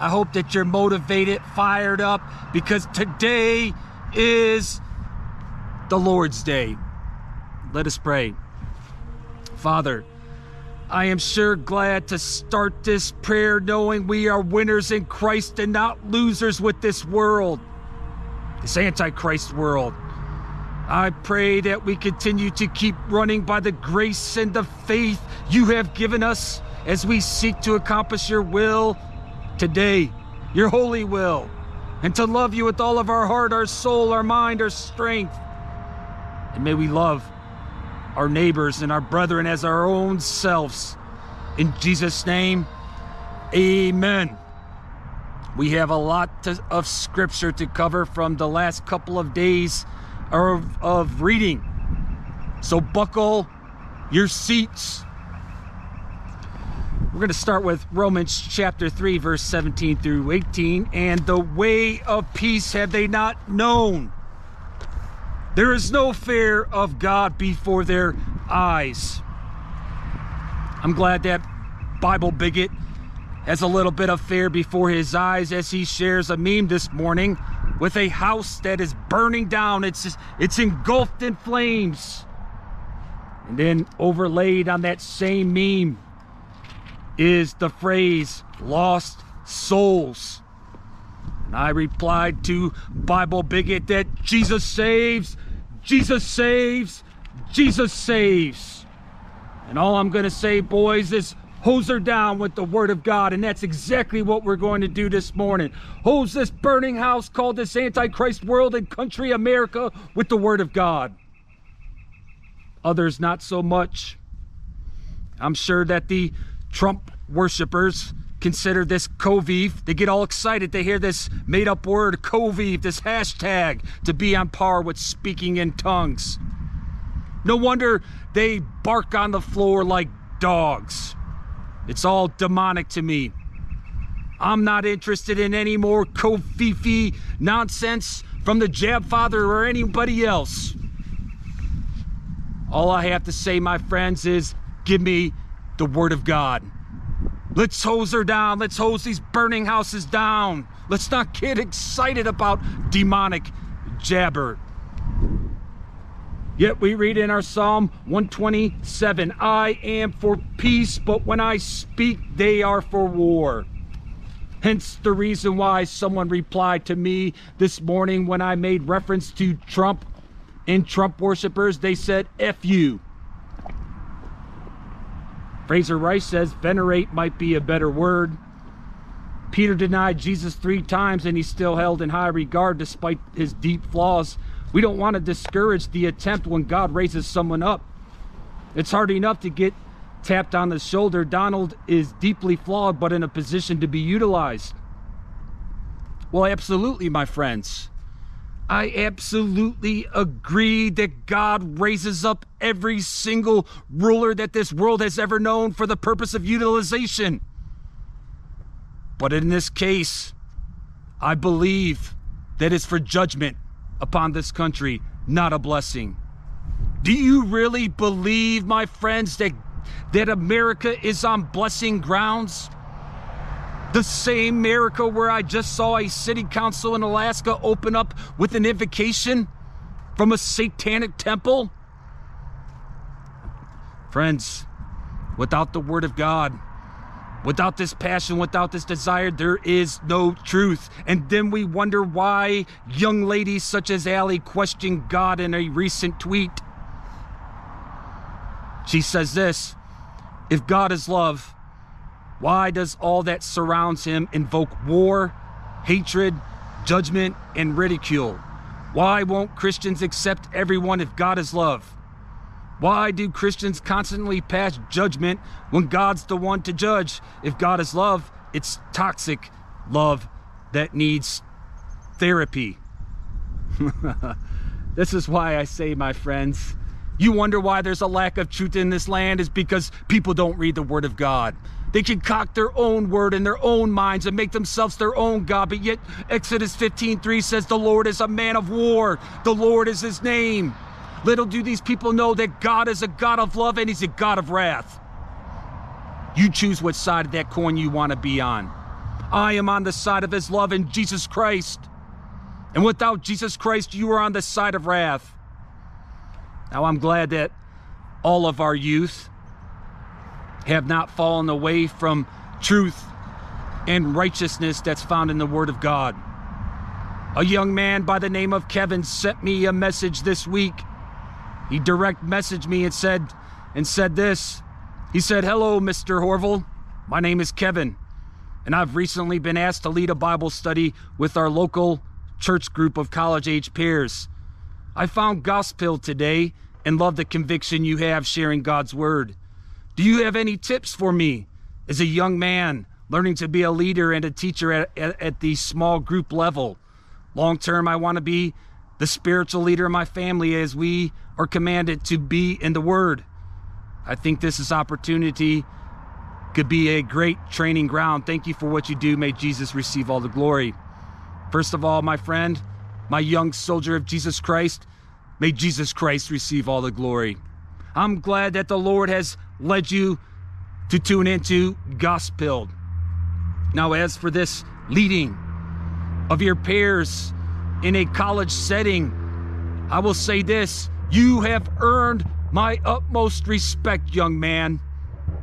I hope that you're motivated, fired up, because today is the Lord's Day. Let us pray. Father, I am sure glad to start this prayer knowing we are winners in Christ and not losers with this world, this Antichrist world. I pray that we continue to keep running by the grace and the faith you have given us as we seek to accomplish your will today, your holy will, and to love you with all of our heart, our soul, our mind, our strength. And may we love our neighbors and our brethren as our own selves. In Jesus' name, amen. We have a lot of scripture to cover from the last couple of days of reading. So buckle your seats. We're going to start with Romans chapter 3, verse 17 through 18. And the way of peace have they not known. There is no fear of God before their eyes. I'm glad that Bible Bigot has a little bit of fear before his eyes as he shares a meme this morning with a house that is burning down. It's engulfed in flames. And then overlaid on that same meme is the phrase, lost souls. And I replied to Bible Bigot that Jesus saves, Jesus saves, Jesus saves. And all I'm going to say, boys, is hose her down with the word of God. And that's exactly what we're going to do this morning. Hose this burning house called this Antichrist world and country America with the word of God. Others not so much. I'm sure that the Trump worshipers consider this COVID. They get all excited. They hear this made-up word, COVID, this hashtag, to be on par with speaking in tongues. No wonder they bark on the floor like dogs. It's all demonic to me. I'm not interested in any more COVID nonsense from the Jab Father or anybody else. All I have to say, my friends, is give me the word of God. Let's hose her down. Let's hose these burning houses down. Let's not get excited about demonic jabber. Yet we read in our Psalm 127, I am for peace, but when I speak, they are for war. Hence the reason why someone replied to me this morning when I made reference to Trump and Trump worshipers. They said, F you. Fraser Rice says venerate might be a better word. Peter denied Jesus 3 times and he's still held in high regard despite his deep flaws. We don't want to discourage the attempt when God raises someone up. It's hard enough to get tapped on the shoulder. Donald is deeply flawed but in a position to be utilized. Well, absolutely, my friends. I absolutely agree that God raises up every single ruler that this world has ever known for the purpose of utilization. But in this case, I believe that it's for judgment upon this country, not a blessing. Do you really believe, my friends, that America is on blessing grounds? The same America where I just saw a city council in Alaska open up with an invocation from a satanic temple? Friends, without the word of God, without this passion, without this desire, there is no truth. And then we wonder why young ladies such as Allie questioned God in a recent tweet. She says this, if God is love, why does all that surrounds him invoke war, hatred, judgment, and ridicule? Why won't Christians accept everyone if God is love? Why do Christians constantly pass judgment when God's the one to judge? If God is love, it's toxic love that needs therapy. This is why I say, my friends, you wonder why there's a lack of truth in this land is because people don't read the word of God. They concoct their own word in their own minds and make themselves their own God. But yet Exodus 15:3 says the Lord is a man of war. The Lord is his name. Little do these people know that God is a God of love and he's a God of wrath. You choose what side of that coin you want to be on. I am on the side of his love in Jesus Christ. And without Jesus Christ, you are on the side of wrath. Now, I'm glad that all of our youth have not fallen away from truth and righteousness that's found in the Word of God. A young man by the name of Kevin sent me a message this week. He direct messaged me and said this. He said, "Hello, Mr. Horvath. My name is Kevin, and I've recently been asked to lead a Bible study with our local church group of college-age peers. I found gospel today and love the conviction you have sharing God's Word. Do you have any tips for me as a young man learning to be a leader and a teacher at the small group level? Long term, I want to be the spiritual leader of my family as we are commanded to be in the Word. I think this opportunity could be a great training ground. Thank you for what you do. May Jesus receive all the glory." First of all, my friend, my young soldier of Jesus Christ, may Jesus Christ receive all the glory. I'm glad that the Lord has led you to tune into gospel. Now, as for this leading of your peers in a college setting, I will say this: you have earned my utmost respect, young man.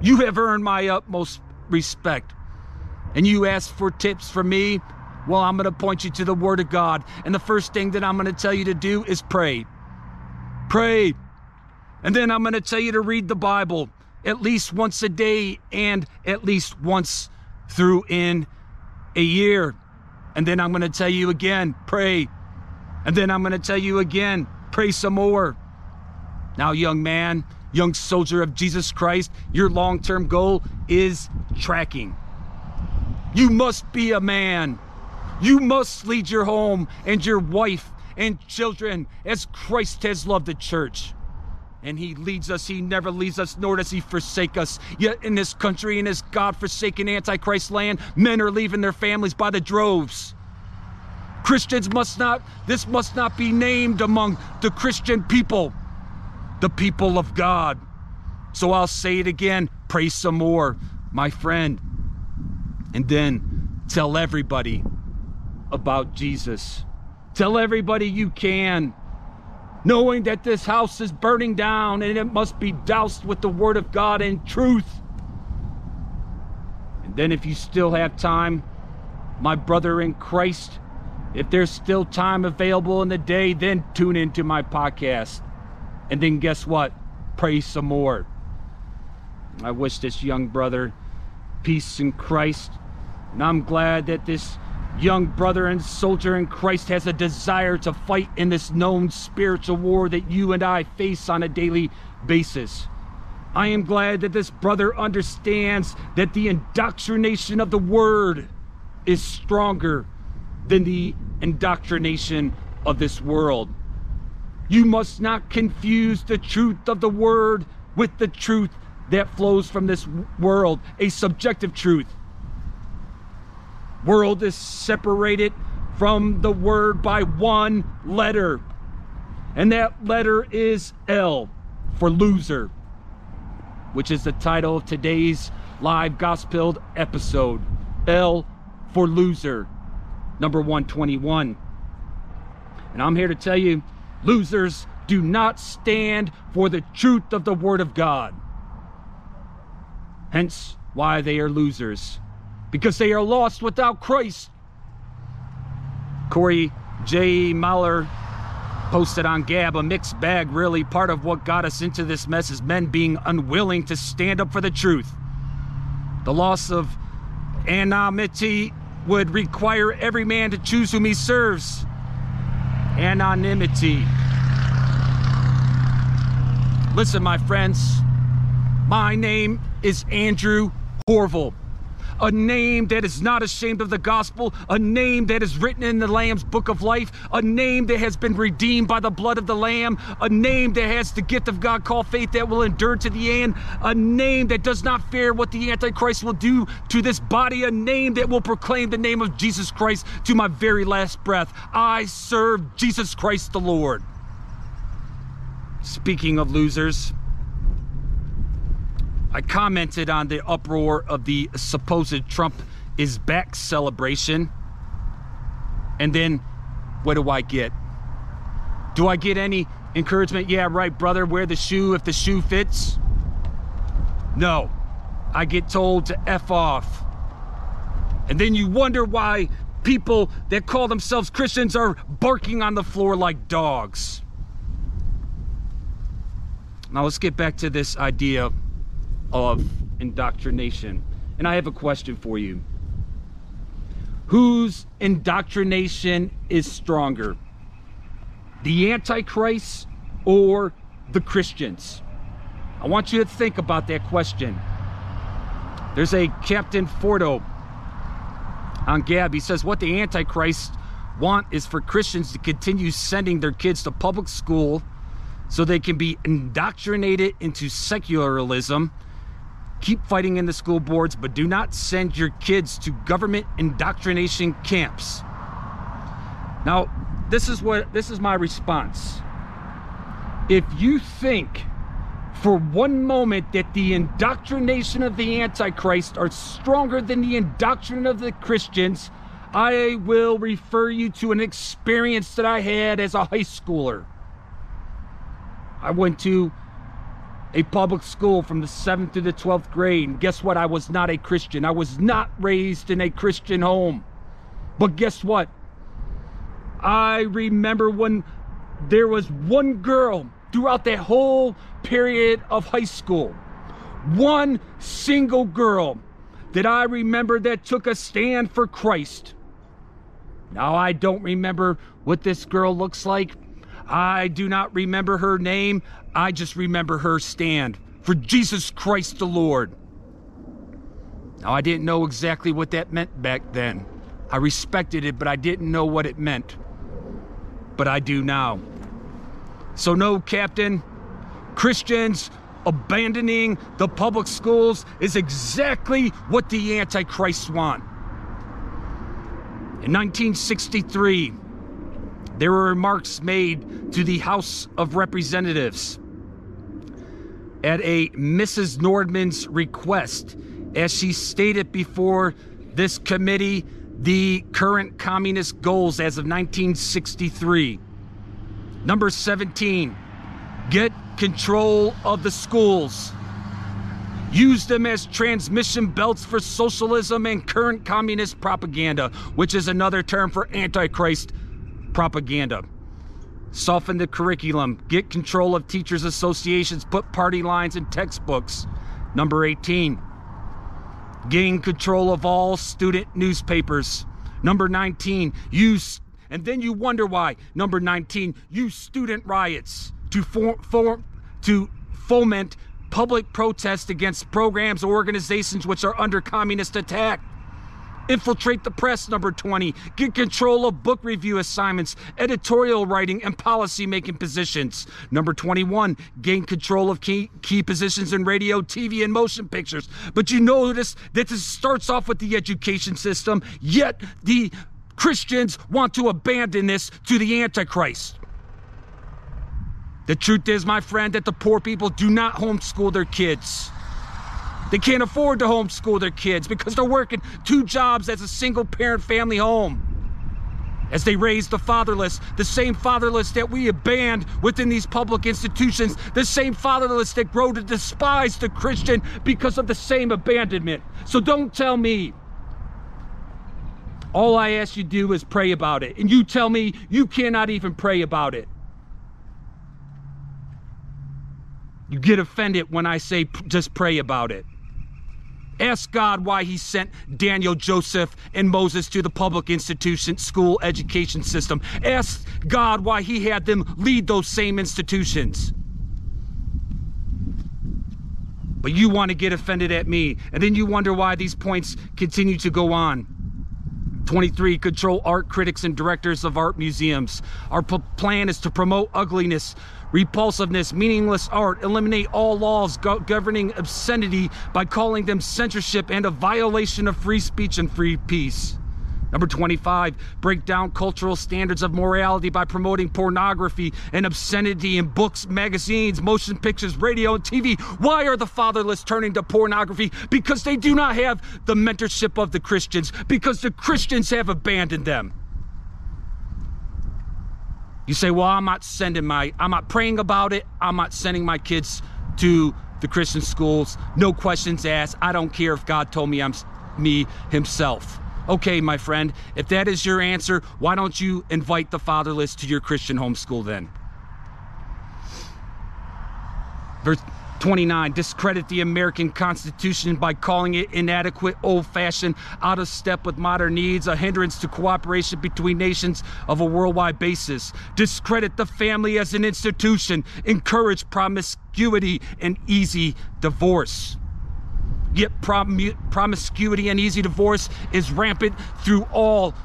You have earned my utmost respect. And you asked for tips from me? Well, I'm going to point you to the Word of God. And the first thing that I'm going to tell you to do is pray. Pray. And then I'm going to tell you to read the Bible at least once a day and at least once through in a year. And then I'm going to tell you again, pray. And then I'm going to tell you again, pray some more. Now, young man, young soldier of Jesus Christ, your long-term goal is tracking. You must be a man. You must lead your home and your wife and children as Christ has loved the church. And He leads us. He never leaves us, nor does He forsake us. Yet in this country, in this God-forsaken Antichrist land, men are leaving their families by the droves. Christians must not, this must not be named among the Christian people, the people of God. So I'll say it again, pray some more, my friend. And then tell everybody about Jesus. Tell everybody you can, knowing that this house is burning down and it must be doused with the Word of God and truth. And then if you still have time, my brother in Christ, if there's still time available in the day, then tune into my podcast. And then guess what? Pray some more. I wish this young brother peace in Christ. And I'm glad that this young brother and soldier in Christ has a desire to fight in this known spiritual war that you and I face on a daily basis. I am glad that this brother understands that the indoctrination of the Word is stronger than the indoctrination of this world. You must not confuse the truth of the Word with the truth that flows from this world, a subjective truth. World is separated from the Word by one letter, and that letter is L for loser, which is the title of today's live gospel episode, L for loser, number 121. And I'm here to tell you, losers do not stand for the truth of the Word of God. Hence why they are losers, because they are lost without Christ. Corey J. Mahler posted on Gab, "A mixed bag, really. Part of what got us into this mess is men being unwilling to stand up for the truth. The loss of anonymity would require every man to choose whom he serves." Anonymity. Listen, my friends, my name is Andrew Horvath, a name that is not ashamed of the gospel, a name that is written in the Lamb's book of life, a name that has been redeemed by the blood of the Lamb, a name that has the gift of God called faith that will endure to the end, a name that does not fear what the Antichrist will do to this body, a name that will proclaim the name of Jesus Christ to my very last breath. I serve Jesus Christ the Lord. Speaking of losers, I commented on the uproar of the supposed Trump is back celebration. And then what do I get? Do I get any encouragement? Yeah, right, brother, wear the shoe if the shoe fits. No, I get told to F off. And then you wonder why people that call themselves Christians are barking on the floor like dogs. Now let's get back to this idea of indoctrination. And I have a question for you. Whose indoctrination is stronger? The Antichrist or the Christians? I want you to think about that question. There's a Captain Fordo on Gab. He says, what the Antichrist want is for Christians to continue sending their kids to public school so they can be indoctrinated into secularism. Keep fighting in the school boards, but do not send your kids to government indoctrination camps. Now, this is my response. If you think for one moment that the indoctrination of the Antichrist are stronger than the indoctrination of the Christians, I will refer you to an experience that I had as a high schooler. I went to a public school from the 7th through the 12th grade. And guess what? I was not a Christian. I was not raised in a Christian home. But guess what? I remember when there was one girl throughout that whole period of high school. One single girl that I remember that took a stand for Christ. Now, I don't remember what this girl looks like. I do not remember her name. I just remember her stand for Jesus Christ the Lord. Now, I didn't know exactly what that meant back then. I respected it, but I didn't know what it meant. But I do now. So no, Captain, Christians abandoning the public schools is exactly what the Antichrist want. In 1963, there were remarks made to the House of Representatives at a Mrs. Nordman's request, as she stated before this committee the current communist goals as of 1963. Number 17, get control of the schools. Use them as transmission belts for socialism and current communist propaganda, which is another term for Antichrist propaganda. Soften the curriculum. Get control of teachers' associations. Put party lines in textbooks. Number 18, gain control of all student newspapers. Number 19, and then you wonder why. Number 19, use student riots to foment public protest against programs or organizations which are under communist attack. Infiltrate the press, number 20. Get control of book review assignments, editorial writing, and policy-making positions. Number 21, gain control of key positions in radio, TV, and motion pictures. But you notice that this starts off with the education system, yet the Christians want to abandon this to the Antichrist. The truth is, my friend, that the poor people do not homeschool their kids. They can't afford to homeschool their kids because they're working two jobs as a single-parent family home. As they raise the fatherless, the same fatherless that we abandon within these public institutions, the same fatherless that grow to despise the Christian because of the same abandonment. So don't tell me. All I ask you to do is pray about it. And you tell me you cannot even pray about it. You get offended when I say just pray about it. Ask God why he sent Daniel, Joseph, and Moses to the public institution, school education system. Ask God why he had them lead those same institutions. But you want to get offended at me, and then you wonder why these points continue to go on. 23, control art critics and directors of art museums. Our plan is to promote ugliness, repulsiveness, meaningless art, eliminate all laws governing obscenity by calling them censorship and a violation of free speech and free peace. Number 25, break down cultural standards of morality by promoting pornography and obscenity in books, magazines, motion pictures, radio, and TV. Why are the fatherless turning to pornography? Because they do not have the mentorship of the Christians, because the Christians have abandoned them. You say, well, I'm not praying about it. I'm not sending my kids to the Christian schools. No questions asked. I don't care if God told me himself. Okay, my friend, if that is your answer, why don't you invite the fatherless to your Christian homeschool then? Verse 29, discredit the American Constitution by calling it inadequate, old-fashioned, out of step with modern needs, a hindrance to cooperation between nations of a worldwide basis. Discredit the family as an institution, encourage promiscuity and easy divorce. Yet promiscuity and easy divorce is rampant through all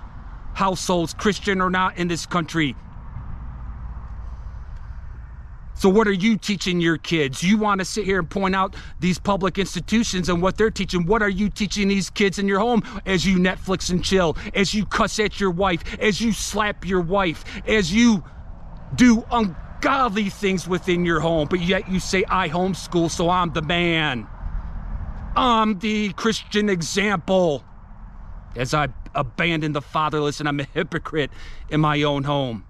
households, Christian or not, in this country. So what are you teaching your kids? You want to sit here and point out these public institutions and what they're teaching. What are you teaching these kids in your home as you Netflix and chill, as you cuss at your wife, as you slap your wife, as you do ungodly things within your home, but yet you say, I homeschool, so I'm the man. I'm the Christian example, as I abandon the fatherless and I'm a hypocrite in my own home.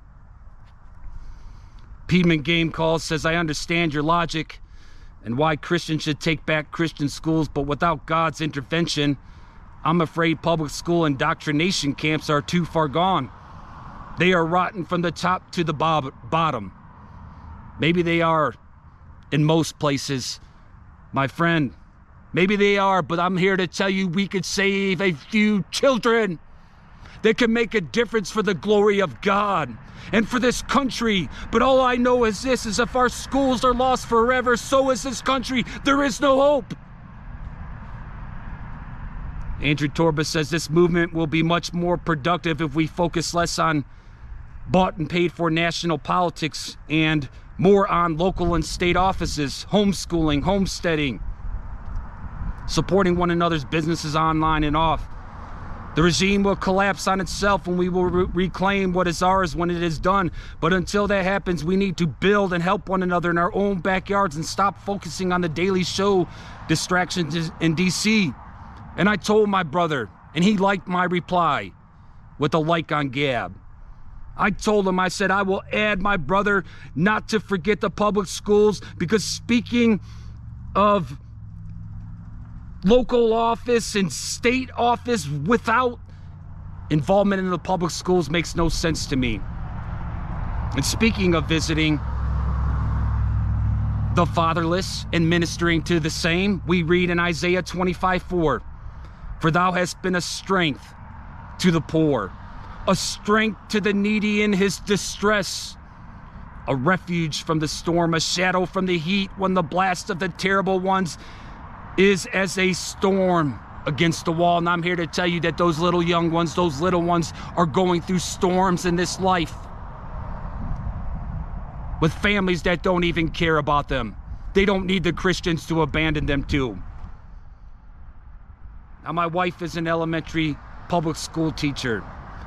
Piedmont Game Calls says, I understand your logic and why Christians should take back Christian schools, but without God's intervention, I'm afraid public school indoctrination camps are too far gone. They are rotten from the top to the bottom. Maybe they are in most places, my friend. Maybe they are, but I'm here to tell you we could save a few children. They can make a difference for the glory of God and for this country. But all I know is this, is if our schools are lost forever, so is this country. There is no hope. Andrew Torba says this movement will be much more productive if we focus less on bought and paid for national politics and more on local and state offices, homeschooling, homesteading, supporting one another's businesses online and off. The regime will collapse on itself and we will reclaim what is ours when it is done. But until that happens, we need to build and help one another in our own backyards and stop focusing on the Daily Show distractions in D.C. And I told my brother, and he liked my reply with a like on Gab. I told him, I said, I will add my brother not to forget the public schools, because speaking of local office and state office without involvement in the public schools makes no sense to me. And speaking of visiting the fatherless and ministering to the same, we read in Isaiah 25:4, for thou hast been a strength to the poor, a strength to the needy in his distress, a refuge from the storm, a shadow from the heat, when the blast of the terrible ones is as a storm against the wall. And I'm here to tell you that those little young ones, those little ones are going through storms in this life with families that don't even care about them. They don't need the Christians to abandon them too. Now, my wife is an elementary public school teacher,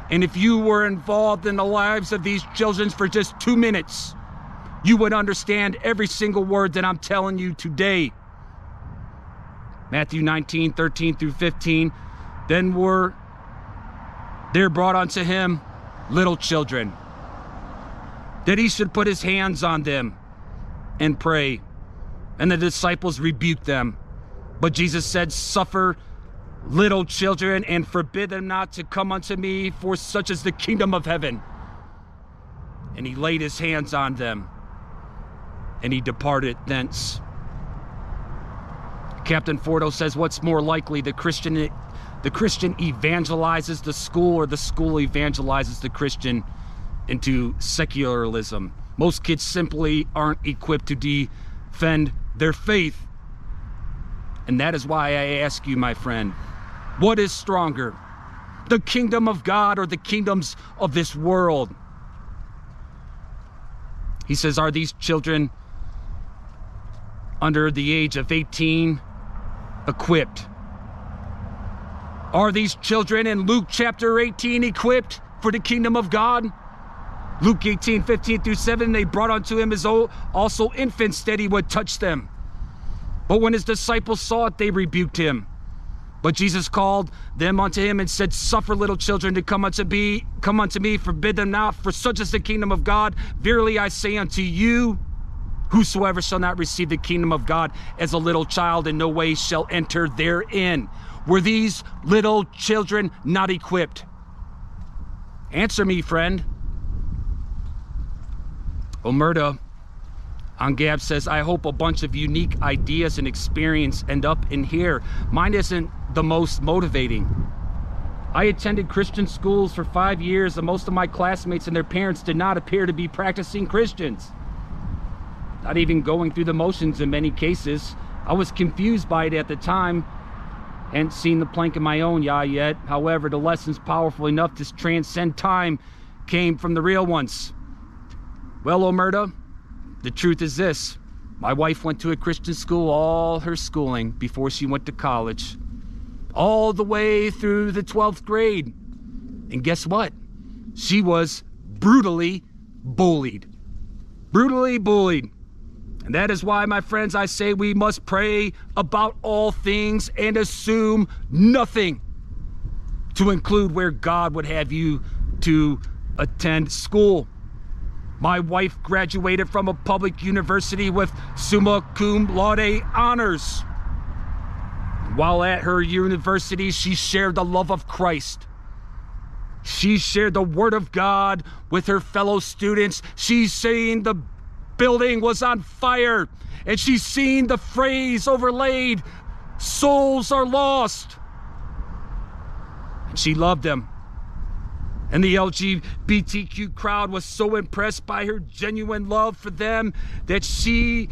and if you were involved in the lives of these children for just 2 minutes, you would understand every single word that I'm telling you today. Matthew 19:13-15, then were there brought unto him little children, that he should put his hands on them and pray. And the disciples rebuked them. But Jesus said, suffer little children and forbid them not to come unto me, for such is the kingdom of heaven. And he laid his hands on them, and he departed thence. Captain Fordo says, what's more likely, the Christian evangelizes the school, or the school evangelizes the Christian into secularism? Most kids simply aren't equipped to defend their faith. And that is why I ask you, my friend, what is stronger, the kingdom of God or the kingdoms of this world? He says, are these children under the age of 18 equipped? Are these children in Luke chapter 18 equipped for the kingdom of God? Luke 18, 15 through 7, they brought unto him his own, also infants that he would touch them. But when his disciples saw it, they rebuked him. But Jesus called them unto him and said, Suffer little children to come unto me, forbid them not, for such is the kingdom of God. Verily I say unto you, whosoever shall not receive the kingdom of God as a little child, in no way shall enter therein. Were these little children not equipped? Answer me, friend. Omerta on Gab says, I hope a bunch of unique ideas and experience end up in here. Mine isn't the most motivating. I attended Christian schools for 5 years, and most of my classmates and their parents did not appear to be practicing Christians. Not even going through the motions in many cases. I was confused by it at the time. Hadn't seen the plank of my own eye yet. However, the lessons powerful enough to transcend time came from the real ones. Well, Omerta, the truth is this. My wife went to a Christian school all her schooling before she went to college, all the way through the 12th grade. And guess what? She was brutally bullied. Brutally bullied. And that is why, my friends, I say we must pray about all things and assume nothing, to include where God would have you to attend school. My wife graduated from a public university with summa cum laude honors. While at her university, she shared the love of Christ. She shared the Word of God with her fellow students. She's saying the building was on fire, and she's seen the phrase overlaid, souls are lost, and she loved them. And the LGBTQ crowd was so impressed by her genuine love for them that she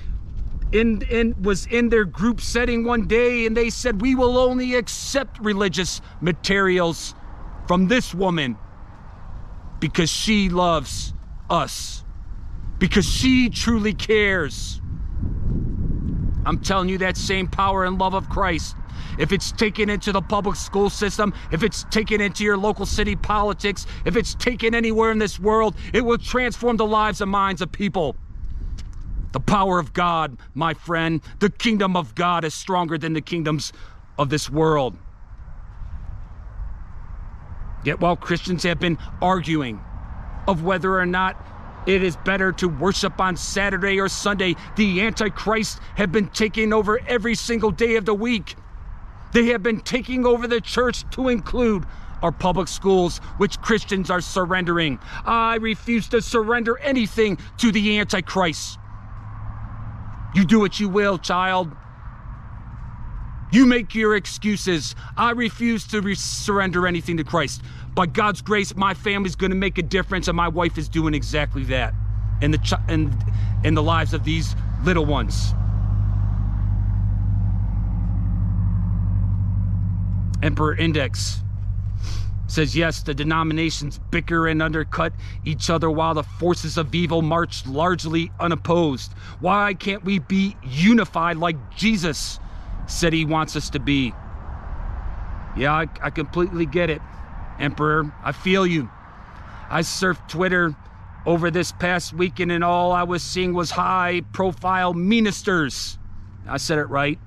was in their group setting one day, and they said, we will only accept religious materials from this woman because she loves us, because she truly cares. I'm telling you, that same power and love of Christ, if it's taken into the public school system, if it's taken into your local city politics, if it's taken anywhere in this world, it will transform the lives and minds of people. The power of God, my friend, the kingdom of God is stronger than the kingdoms of this world. Yet while Christians have been arguing of whether or not it is better to worship on Saturday or Sunday, the Antichrist have been taking over every single day of the week. They have been taking over the church, to include our public schools, which Christians are surrendering. I refuse to surrender anything to the Antichrist. You do what you will, child. You make your excuses. I refuse to surrender anything to Christ. By God's grace, my family's going to make a difference, and my wife is doing exactly that in the lives of these little ones. Emperor Index says, yes, the denominations bicker and undercut each other while the forces of evil march largely unopposed. Why can't we be unified like Jesus said he wants us to be? Yeah, I completely get it, Emperor. I feel you. I surfed Twitter over this past weekend, and all I was seeing was high-profile ministers. I said it right,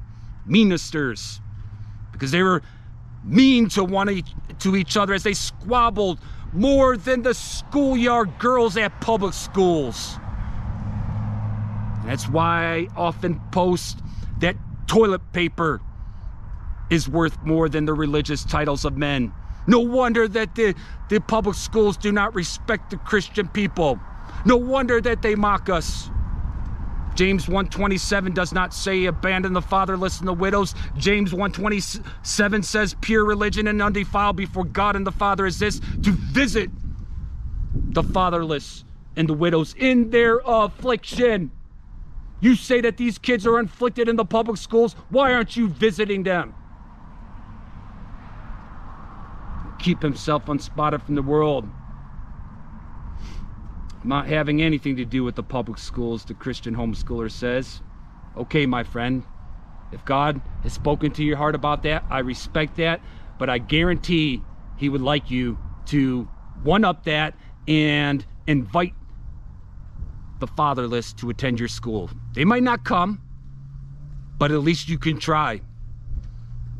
ministers, because they were mean to each other as they squabbled more than the schoolyard girls at public schools. And that's why I often post that toilet paper is worth more than the religious titles of men. No wonder that the public schools do not respect the Christian people. No wonder that they mock us. James 1:27 does not say abandon the fatherless and the widows. James 1:27 says pure religion and undefiled before God and the Father is this, to visit the fatherless and the widows in their affliction. You say that these kids are afflicted in the public schools. Why aren't you visiting them? Keep himself unspotted from the world. Not having anything to do with the public schools, the Christian homeschooler says. Okay, my friend, if God has spoken to your heart about that, I respect that. but I guarantee he would like you to one-up that and invite the fatherless to attend your school. They might not come, but at least you can try.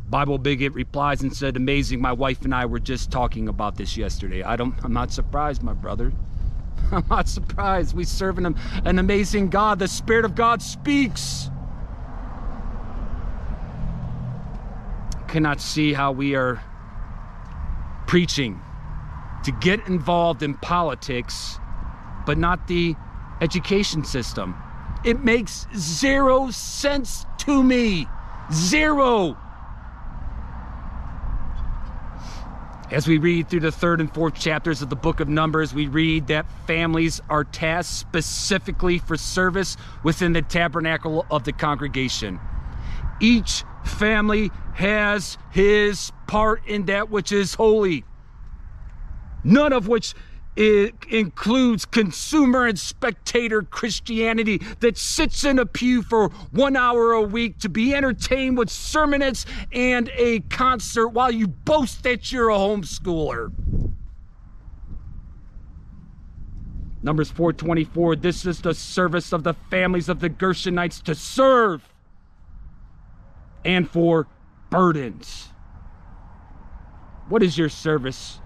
Bible Bigot replies and said, amazing, my wife and I were just talking about this yesterday. I'm not surprised, my brother. I'm not surprised. We serve an amazing God. The Spirit of God speaks. I cannot see how we are preaching to get involved in politics, but not the education system. It makes zero sense to me. Zero. As we read through the 3rd and 4th chapters of the book of Numbers, we read that families are tasked specifically for service within the tabernacle of the congregation. Each family has his part in that which is holy, none of which includes consumer and spectator Christianity that sits in a pew for 1 hour a week to be entertained with sermonettes and a concert while you boast that you're a homeschooler. Numbers 4:24, this is the service of the families of the Gershonites to serve and for burdens. What is your service,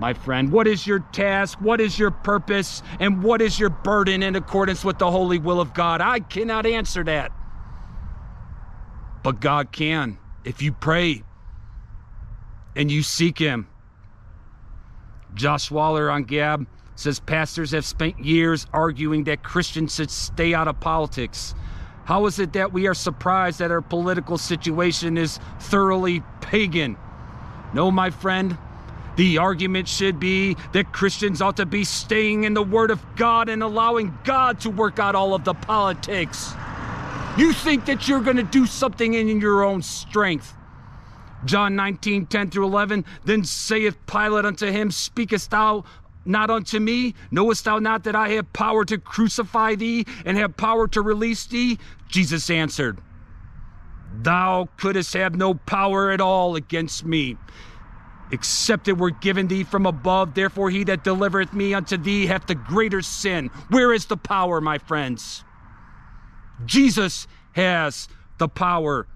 my friend? What is your task? What is your purpose? And what is your burden in accordance with the holy will of God? I cannot answer that. But God can, if you pray and you seek Him. Josh Waller on Gab says, pastors have spent years arguing that Christians should stay out of politics. How is it that we are surprised that our political situation is thoroughly pagan? No, my friend. The argument should be that Christians ought to be staying in the Word of God and allowing God to work out all of the politics. You think that you're going to do something in your own strength. John 19:10-11, then saith Pilate unto him, speakest thou not unto me? Knowest thou not that I have power to crucify thee and have power to release thee? Jesus answered, thou couldst have no power at all against me, except it were given thee from above. Therefore he that delivereth me unto thee hath the greater sin. Where is the power, my friends? Jesus has the power.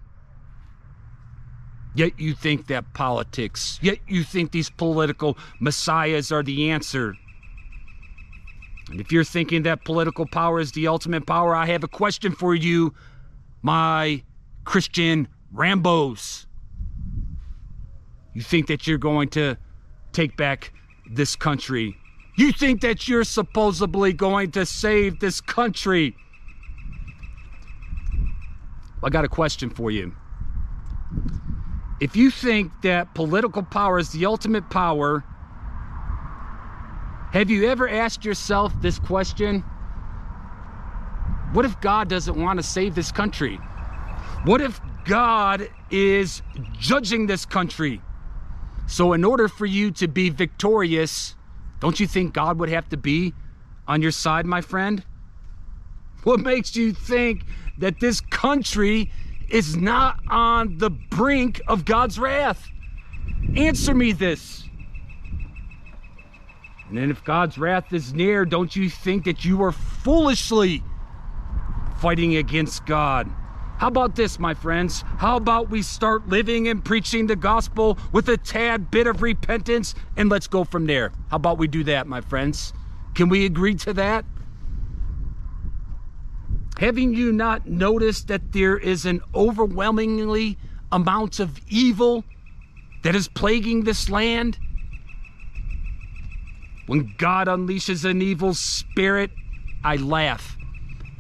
Yet you think that politics, yet you think these political messiahs are the answer. And if you're thinking that political power is the ultimate power, I have a question for you, my Christian Rambos. You think that you're going to take back this country. You think that you're supposedly going to save this country. I got a question for you. If you think that political power is the ultimate power, have you ever asked yourself this question? What if God doesn't want to save this country? What if God is judging this country? So in order for you to be victorious, don't you think God would have to be on your side, my friend? What makes you think that this country is not on the brink of God's wrath? Answer me this. And then if God's wrath is near, don't you think that you are foolishly fighting against God? How about this, my friends? How about we start living and preaching the gospel with a tad bit of repentance, and let's go from there? How about we do that, my friends? Can we agree to that? Having you not noticed that there is an overwhelmingly amount of evil that is plaguing this land? When God unleashes an evil spirit, I laugh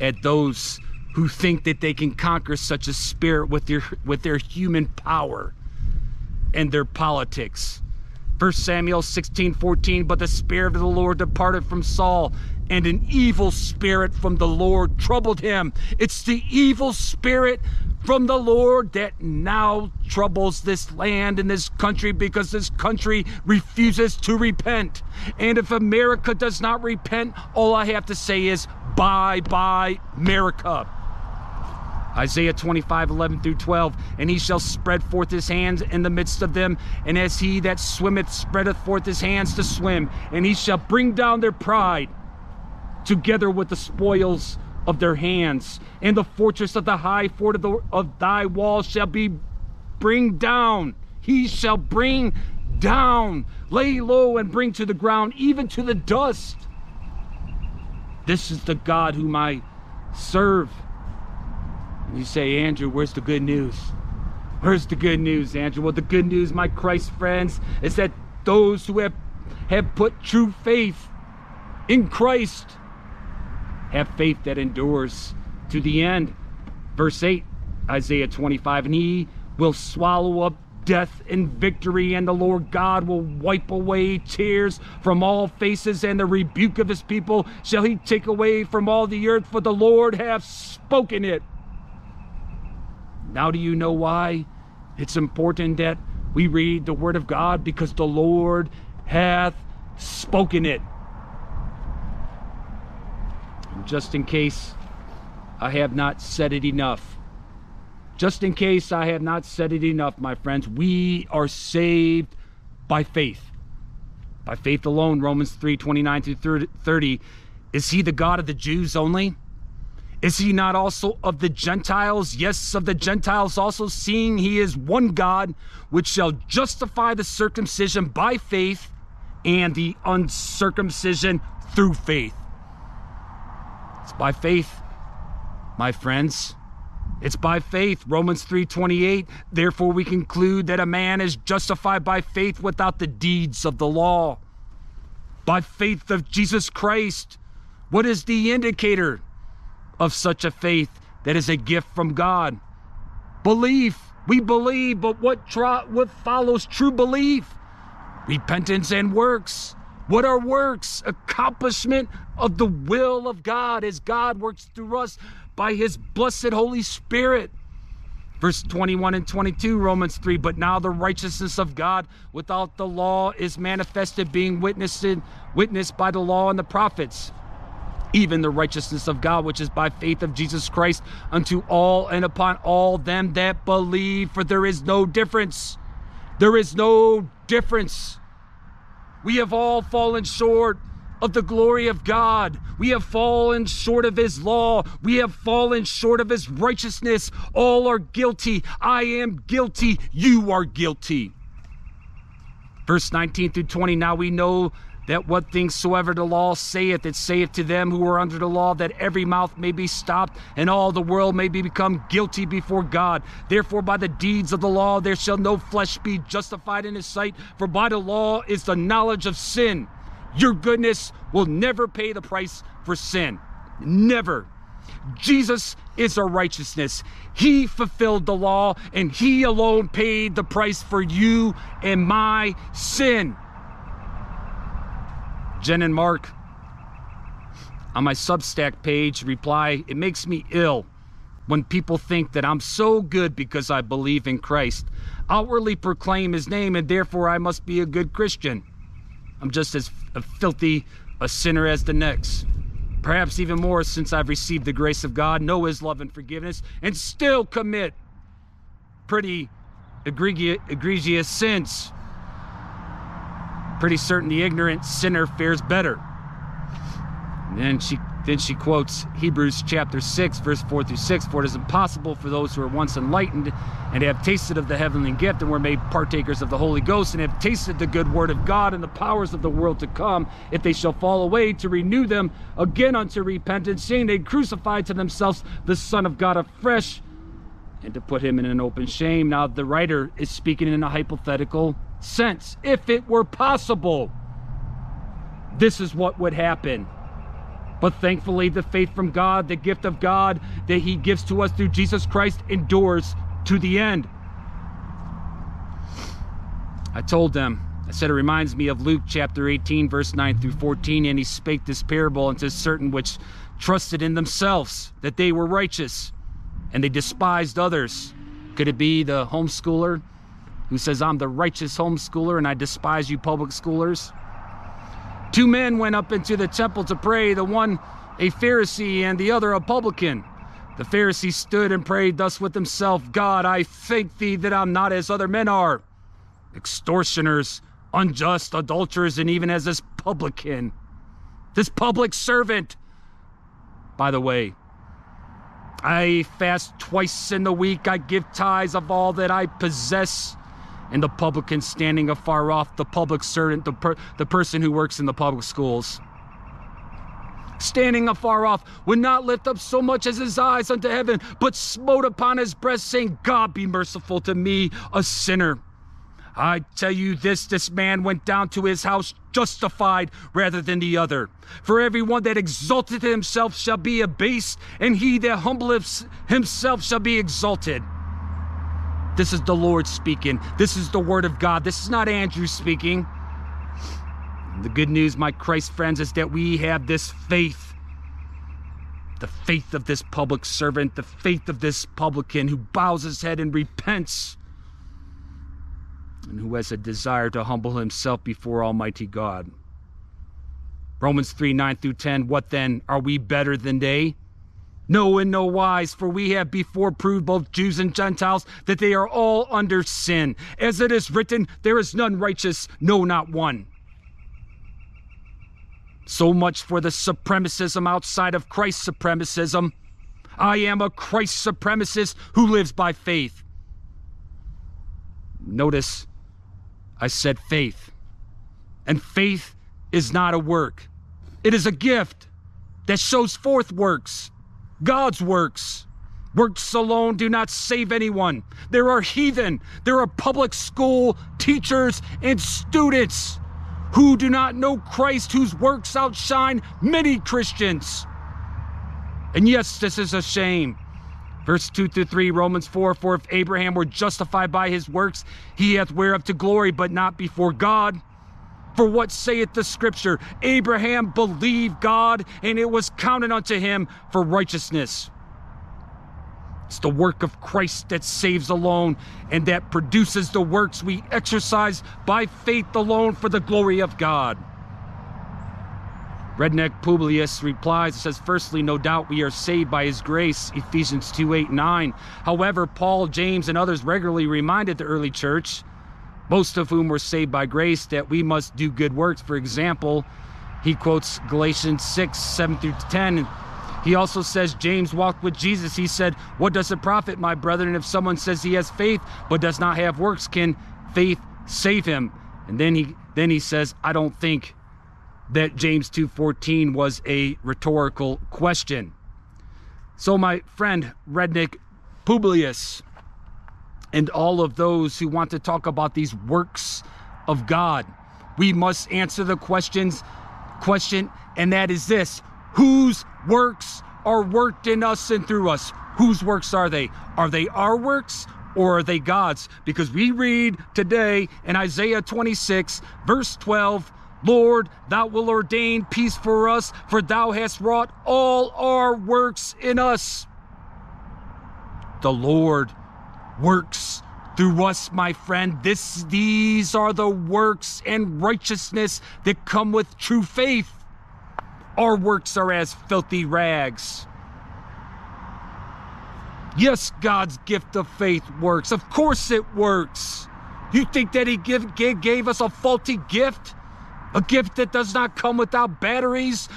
at those who think that they can conquer such a spirit with their human power and their politics. 1 Samuel 16:14, but the Spirit of the Lord departed from Saul, and an evil spirit from the Lord troubled him. It's the evil spirit from the Lord that now troubles this land and this country, because this country refuses to repent. And if America does not repent, all I have to say is, bye-bye, America. Isaiah 25:11-12, and he shall spread forth his hands in the midst of them, and as he that swimmeth spreadeth forth his hands to swim, and he shall bring down their pride together with the spoils of their hands, and the fortress of the high fort of thy wall shall be bring down. He shall bring down, lay low and bring to the ground, even to the dust. This is the God whom I serve. And you say, Andrew, where's the good news? Where's the good news, Andrew? Well, the good news, my Christ friends, is that those who have put true faith in Christ have faith that endures to the end. Verse 8, Isaiah 25, and he will swallow up death in victory, and the Lord God will wipe away tears from all faces, and the rebuke of his people shall he take away from all the earth, for the Lord hath spoken it. Now do you know why it's important that we read the word of God? Because the Lord hath spoken it. And just in case I have not said it enough, just in case I have not said it enough, my friends, we are saved by faith. By faith alone, Romans 3:29-30. Is he the God of the Jews only? Is he not also of the Gentiles? Yes, of the Gentiles also, seeing he is one God, which shall justify the circumcision by faith and the uncircumcision through faith. It's by faith, my friends. It's by faith, Romans 3:28. Therefore we conclude that a man is justified by faith without the deeds of the law. By faith of Jesus Christ. What is the indicator of such a faith that is a gift from God? Belief. We believe, but what follows true belief? Repentance and works. What are works? Accomplishment of the will of God as God works through us by his blessed Holy Spirit. Verse 21 and 22, Romans 3, but now the righteousness of God without the law is manifested, being witnessed by the law and the prophets, even the righteousness of God, which is by faith of Jesus Christ unto all and upon all them that believe, for there is no difference. There is no difference. We have all fallen short of the glory of God. We have fallen short of his law. We have fallen short of his righteousness. All are guilty. I am guilty. You are guilty. Verse 19-20, now we know that what things soever the law saith, it saith to them who are under the law, that every mouth may be stopped, and all the world may be become guilty before God. Therefore by the deeds of the law there shall no flesh be justified in his sight, for by the law is the knowledge of sin. Your goodness will never pay the price for sin. Never. Jesus is our righteousness. He fulfilled the law, and he alone paid the price for you and my sin. Jen and Mark, on my Substack page, reply, it makes me ill when people think that I'm so good because I believe in Christ, outwardly proclaim his name, and therefore I must be a good Christian. I'm just as filthy a sinner as the next. Perhaps even more, since I've received the grace of God, know his love and forgiveness, and still commit pretty egregious sins. Pretty certain the ignorant sinner fares better. And then she quotes Hebrews chapter 6, verse 4-6, for it is impossible for those who are once enlightened and have tasted of the heavenly gift and were made partakers of the Holy Ghost and have tasted the good word of God and the powers of the world to come, if they shall fall away, to renew them again unto repentance, seeing they crucified to themselves the Son of God afresh, and to put him in an open shame. Now the writer is speaking in a hypothetical sense. If it were possible, this is what would happen. But thankfully, the faith from God, the gift of God that he gives to us through Jesus Christ, endures to the end. I told them, I said, it reminds me of Luke chapter 18, verse 9-14, and he spake this parable unto certain which trusted in themselves that they were righteous, and they despised others. Could it be the homeschooler who says, I'm the righteous homeschooler and I despise you public schoolers? Two men went up into the temple to pray, the one a Pharisee and the other a publican. The Pharisee stood and prayed thus with himself, God, I thank thee that I'm not as other men are, extortioners, unjust, adulterers, and even as this publican, this public servant. By the way, I fast twice in the week. I give tithes of all that I possess. And the publican standing afar off, the public servant, the person who works in the public schools, standing afar off, would not lift up so much as his eyes unto heaven, but smote upon his breast, saying, God, be merciful to me, a sinner. I tell you this man went down to his house justified rather than the other. For everyone that exalteth himself shall be abased, and he that humbleth himself shall be exalted. This is the Lord speaking. This is the word of God. This is not Andrew speaking. The good news, my Christ friends, is that we have this faith. The faith of this public servant, the faith of this publican who bows his head and repents, and who has a desire to humble himself before Almighty God. Romans 3, 9 through 10, what then? Are we better than they? No, in no wise, for we have before proved both Jews and Gentiles that they are all under sin. As it is written, there is none righteous, no, not one. So much for the supremacism outside of Christ's supremacism. I am a Christ supremacist who lives by faith. Notice I said faith. And faith is not a work. It is a gift that shows forth works. God's works. Works alone do not save anyone. There are heathen, there are public school teachers and students who do not know Christ, whose works outshine many Christians. And yes, this is a shame. Verse 2 through 3, Romans 4, for if Abraham were justified by his works, he hath whereof to glory, but not before God. For what saith the scripture? Abraham believed God, and it was counted unto him for righteousness. It's the work of Christ that saves alone, and that produces the works we exercise by faith alone for the glory of God. Redneck Publius replies and says, firstly, no doubt we are saved by his grace, Ephesians 2, 8, 9. However, Paul, James, and others regularly reminded the early church, most of whom were saved by grace, that we must do good works. For example, he quotes Galatians 6, 7 through 10. He also says, James walked with Jesus. He said, what does it profit, my brethren, if someone says he has faith but does not have works? Can faith save him? And then he says, I don't think that James 2:14 was a rhetorical question. So my friend Redneck Publius and all of those who want to talk about these works of God, we must answer the question, and that is this: whose works are worked in us and through us? Whose works are they? Are they our works, or are they God's? Because we read today in Isaiah 26, verse 12, Lord, thou wilt ordain peace for us, for thou hast wrought all our works in us. The Lord works through us, my friend. These are the works and righteousness that come with true faith. Our works are as filthy rags. Yes, God's gift of faith works. Of course it works. You think that he gave us a faulty gift? A gift that does not come without batteries?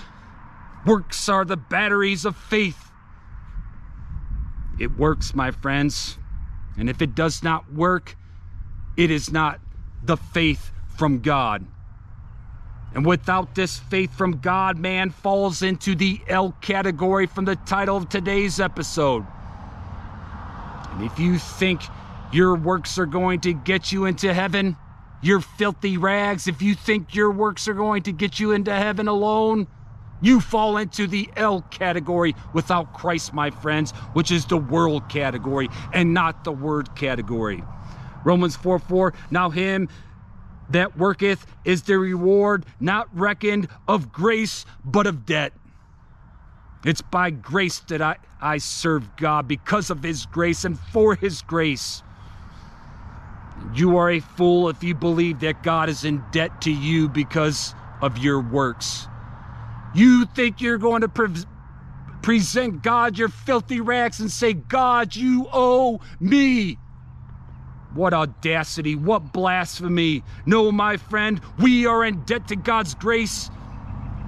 Works are the batteries of faith. It works, my friends. And if it does not work, it is not the faith from God. And without this faith from God, man falls into the L category from the title of today's episode. And if you think your works are going to get you into heaven, your filthy rags, if you think your works are going to get you into heaven alone, you fall into the L category without Christ, my friends, which is the world category and not the word category. Romans 4:4, now him that worketh is the reward not reckoned of grace, but of debt. It's by grace that I serve God, because of his grace and for his grace. You are a fool if you believe that God is in debt to you because of your works. You think you're going to Present God your filthy rags and say, God, you owe me. What audacity, what blasphemy. No, my friend, we are in debt to God's grace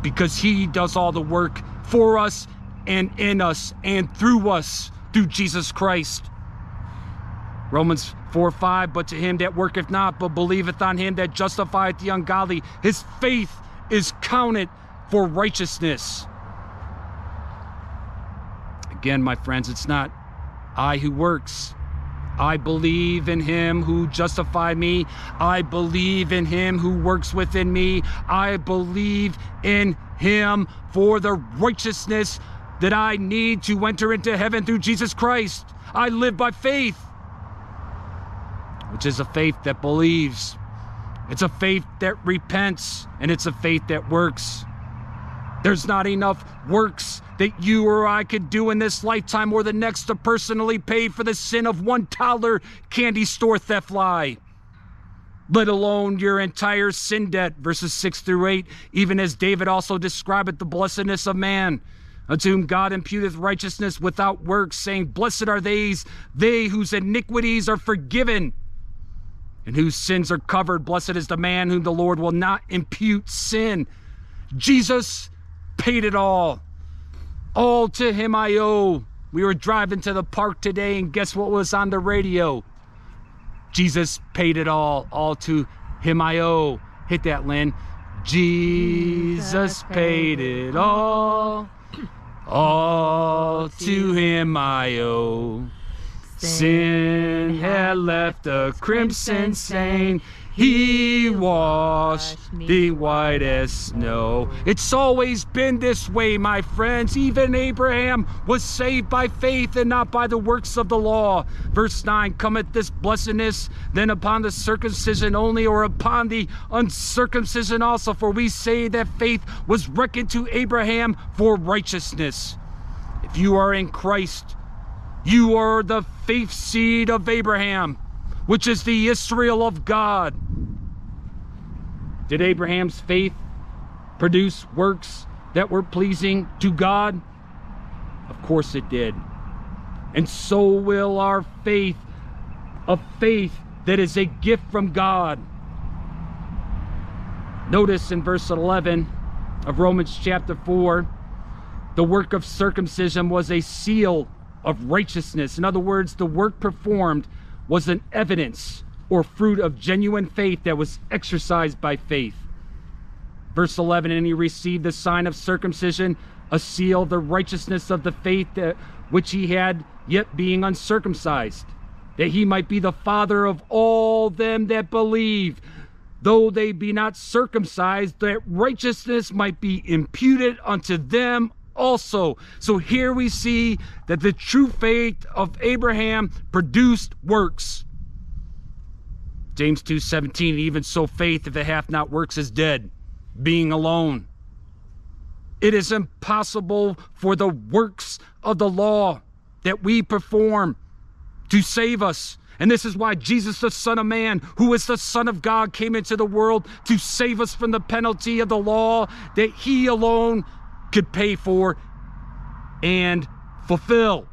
because he does all the work for us and in us and through us, through Jesus Christ. Romans 4:5, but to him that worketh not, but believeth on him that justifieth the ungodly, his faith is counted for righteousness. Again, my friends, it's not I who works. I believe in him who justified me. I believe in him who works within me. I believe in him for the righteousness that I need to enter into heaven through Jesus Christ. I live by faith, which is a faith that believes. It's a faith that repents, and it's a faith that works. There's not enough works that you or I could do in this lifetime or the next to personally pay for the sin of one toddler candy store theft lie, let alone your entire sin debt, verses 6 through 8, even as David also describeth the blessedness of man, unto whom God imputeth righteousness without works, saying, blessed are they whose iniquities are forgiven and whose sins are covered. Blessed is the man whom the Lord will not impute sin. Jesus paid it all to him I owe. We were driving to the park today, and guess what was on the radio? Jesus paid it all to him I owe. Hit that, Lynn. Jesus paid it all to him I owe. Sin had left a crimson stain, he washed me white as snow. It's always been this way, my friends. Even Abraham was saved by faith and not by the works of the law. Verse 9, cometh this blessedness then upon the circumcision only, or upon the uncircumcision also? For we say that faith was reckoned to Abraham for righteousness. If you are in Christ, you are the faith seed of Abraham, which is the Israel of God. Did Abraham's faith produce works that were pleasing to God? Of course it did. And so will our faith, a faith that is a gift from God. Notice in verse 11 of Romans chapter 4, the work of circumcision was a seal of righteousness. In other words, the work performed was an evidence or fruit of genuine faith that was exercised by faith. Verse 11, and he received the sign of circumcision, a seal, the righteousness of the faith that which he had yet being uncircumcised, that he might be the father of all them that believe, though they be not circumcised, that righteousness might be imputed unto them also. So here we see that the true faith of Abraham produced works. James 2:17, even so faith, if it hath not works, is dead, being alone. It is impossible for the works of the law that we perform to save us. And this is why Jesus, the Son of Man, who is the Son of God, came into the world to save us from the penalty of the law that he alone could pay for and fulfill.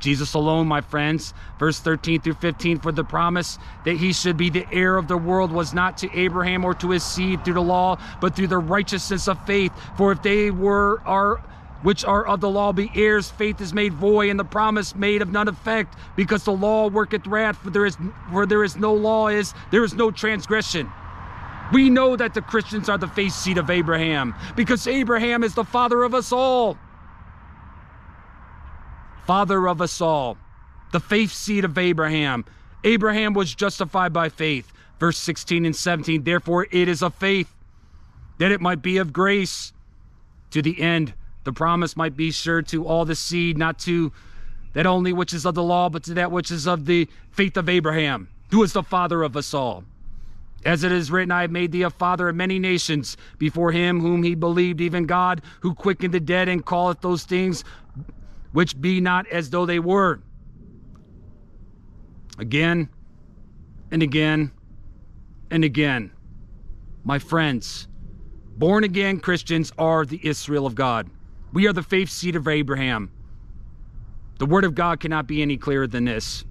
Jesus alone, my friends. Verse 13 through 15, for the promise that he should be the heir of the world was not to Abraham or to his seed through the law, but through the righteousness of faith. For if they which are of the law be heirs, faith is made void, and the promise made of none effect, because the law worketh wrath, for there is no transgression. We know that the Christians are the faith seed of Abraham because Abraham is the father of us all. Father of us all. The faith seed of Abraham. Abraham was justified by faith. Verse 16 and 17, therefore it is of faith that it might be of grace, to the end the promise might be sure to all the seed, not to that only which is of the law, but to that which is of the faith of Abraham, who is the father of us all. As it is written, I have made thee a father of many nations, before him whom he believed, even God, who quickened the dead and calleth those things which be not as though they were. Again and again and again, my friends, born again Christians are the Israel of God. We are the faith seed of Abraham. The word of God cannot be any clearer than this.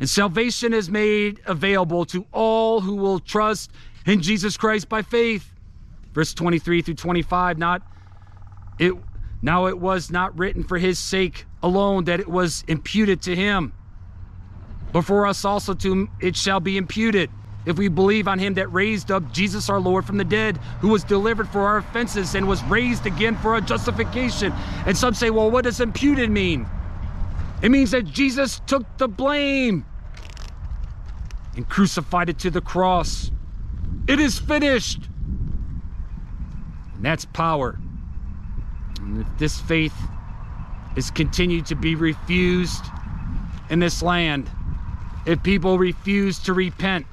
And salvation is made available to all who will trust in Jesus Christ by faith. Verse 23 through 25, now it was not written for his sake alone that it was imputed to him, but for us also too it shall be imputed, if we believe on him that raised up Jesus our Lord from the dead, who was delivered for our offenses and was raised again for our justification. And some say, well, what does imputed mean? It means that Jesus took the blame and crucified it to the cross. It is finished. And that's power. And if this faith is continued to be refused in this land, if people refuse to repent,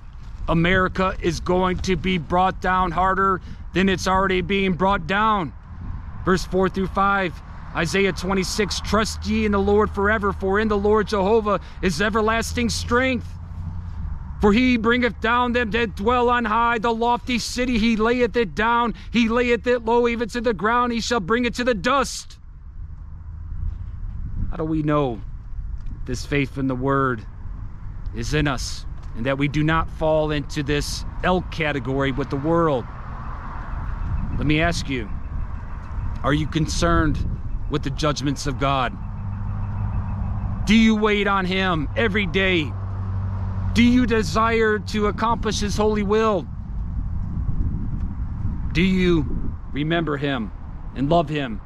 America is going to be brought down harder than it's already being brought down. Verse 4 through 5, Isaiah 26, trust ye in the Lord forever, for in the Lord Jehovah is everlasting strength. For he bringeth down them that dwell on high, the lofty city, he layeth it down, he layeth it low, even to the ground, he shall bring it to the dust. How do we know this faith in the word is in us, and that we do not fall into this L category with the world? Let me ask you, are you concerned with the judgments of God? Do you wait on him every day? Do you desire to accomplish his holy will? Do you remember him and love him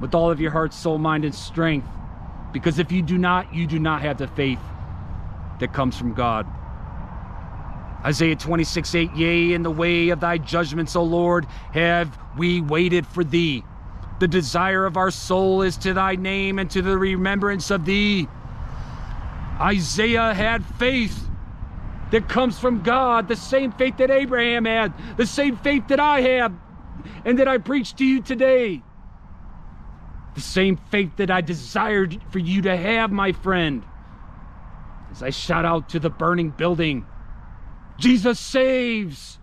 with all of your heart, soul, mind, and strength? Because if you do not, you do not have the faith that comes from God. Isaiah 26:8, yea, in the way of thy judgments, O Lord, have we waited for thee. The desire of our soul is to thy name and to the remembrance of thee. Isaiah had faith that comes from God, the same faith that Abraham had, the same faith that I have and that I preach to you today. The same faith that I desired for you to have, my friend. As I shout out to the burning building, Jesus saves.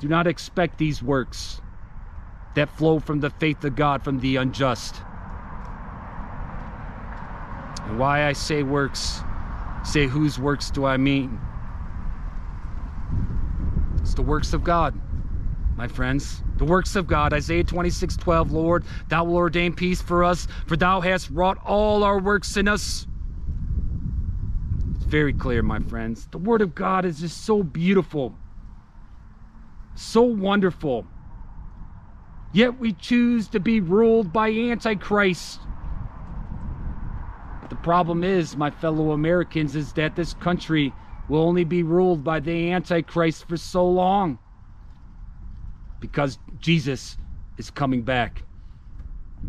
Do not expect these works that flow from the faith of God from the unjust. And why I say works, say whose works do I mean? It's the works of God, my friends. The works of God. Isaiah 26:12, Lord, thou wilt ordain peace for us, for thou hast wrought all our works in us. Very clear, my friends. The word of God is just so beautiful, so wonderful, yet we choose to be ruled by Antichrist. But the problem is, my fellow Americans, is that this country will only be ruled by the Antichrist for so long, because Jesus is coming back.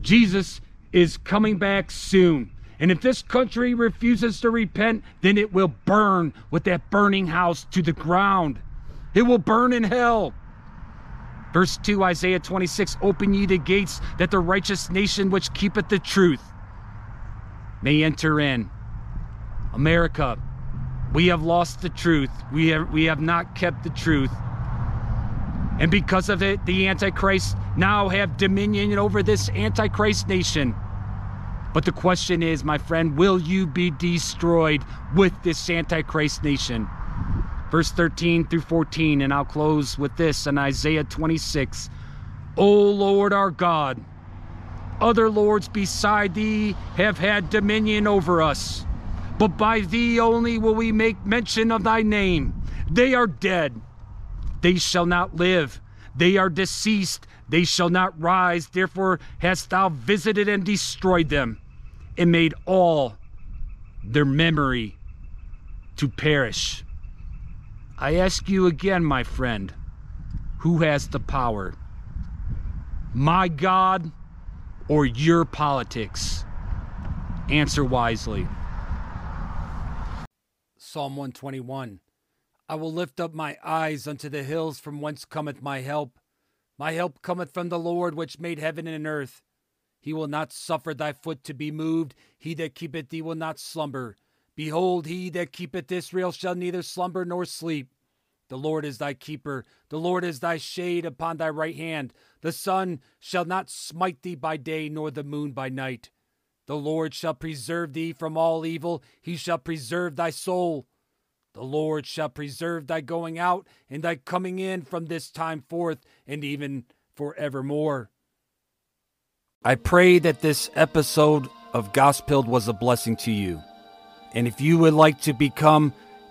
Jesus is coming back soon. And if this country refuses to repent, then it will burn with that burning house to the ground. It will burn in hell. Verse 2, Isaiah 26, open ye the gates, that the righteous nation which keepeth the truth may enter in. America, we have lost the truth. We have not kept the truth. And because of it, the Antichrist now have dominion over this Antichrist nation. But the question is, my friend, will you be destroyed with this Antichrist nation? Verse 13 through 14, and I'll close with this in Isaiah 26. O Lord our God, other lords beside thee have had dominion over us, but by thee only will we make mention of thy name. They are dead, they shall not live. They are deceased, they shall not rise. Therefore hast thou visited and destroyed them, and made all their memory to perish. I ask you again, my friend, who has the power? My God or your politics? Answer wisely. Psalm 121. I will lift up my eyes unto the hills, from whence cometh my help. My help cometh from the Lord, which made heaven and earth. He will not suffer thy foot to be moved. He that keepeth thee will not slumber. Behold, he that keepeth Israel shall neither slumber nor sleep. The Lord is thy keeper. The Lord is thy shade upon thy right hand. The sun shall not smite thee by day, nor the moon by night. The Lord shall preserve thee from all evil. He shall preserve thy soul. The Lord shall preserve thy going out and thy coming in from this time forth and even forevermore. I pray that this episode of Gospelled was a blessing to you. And if you would like to become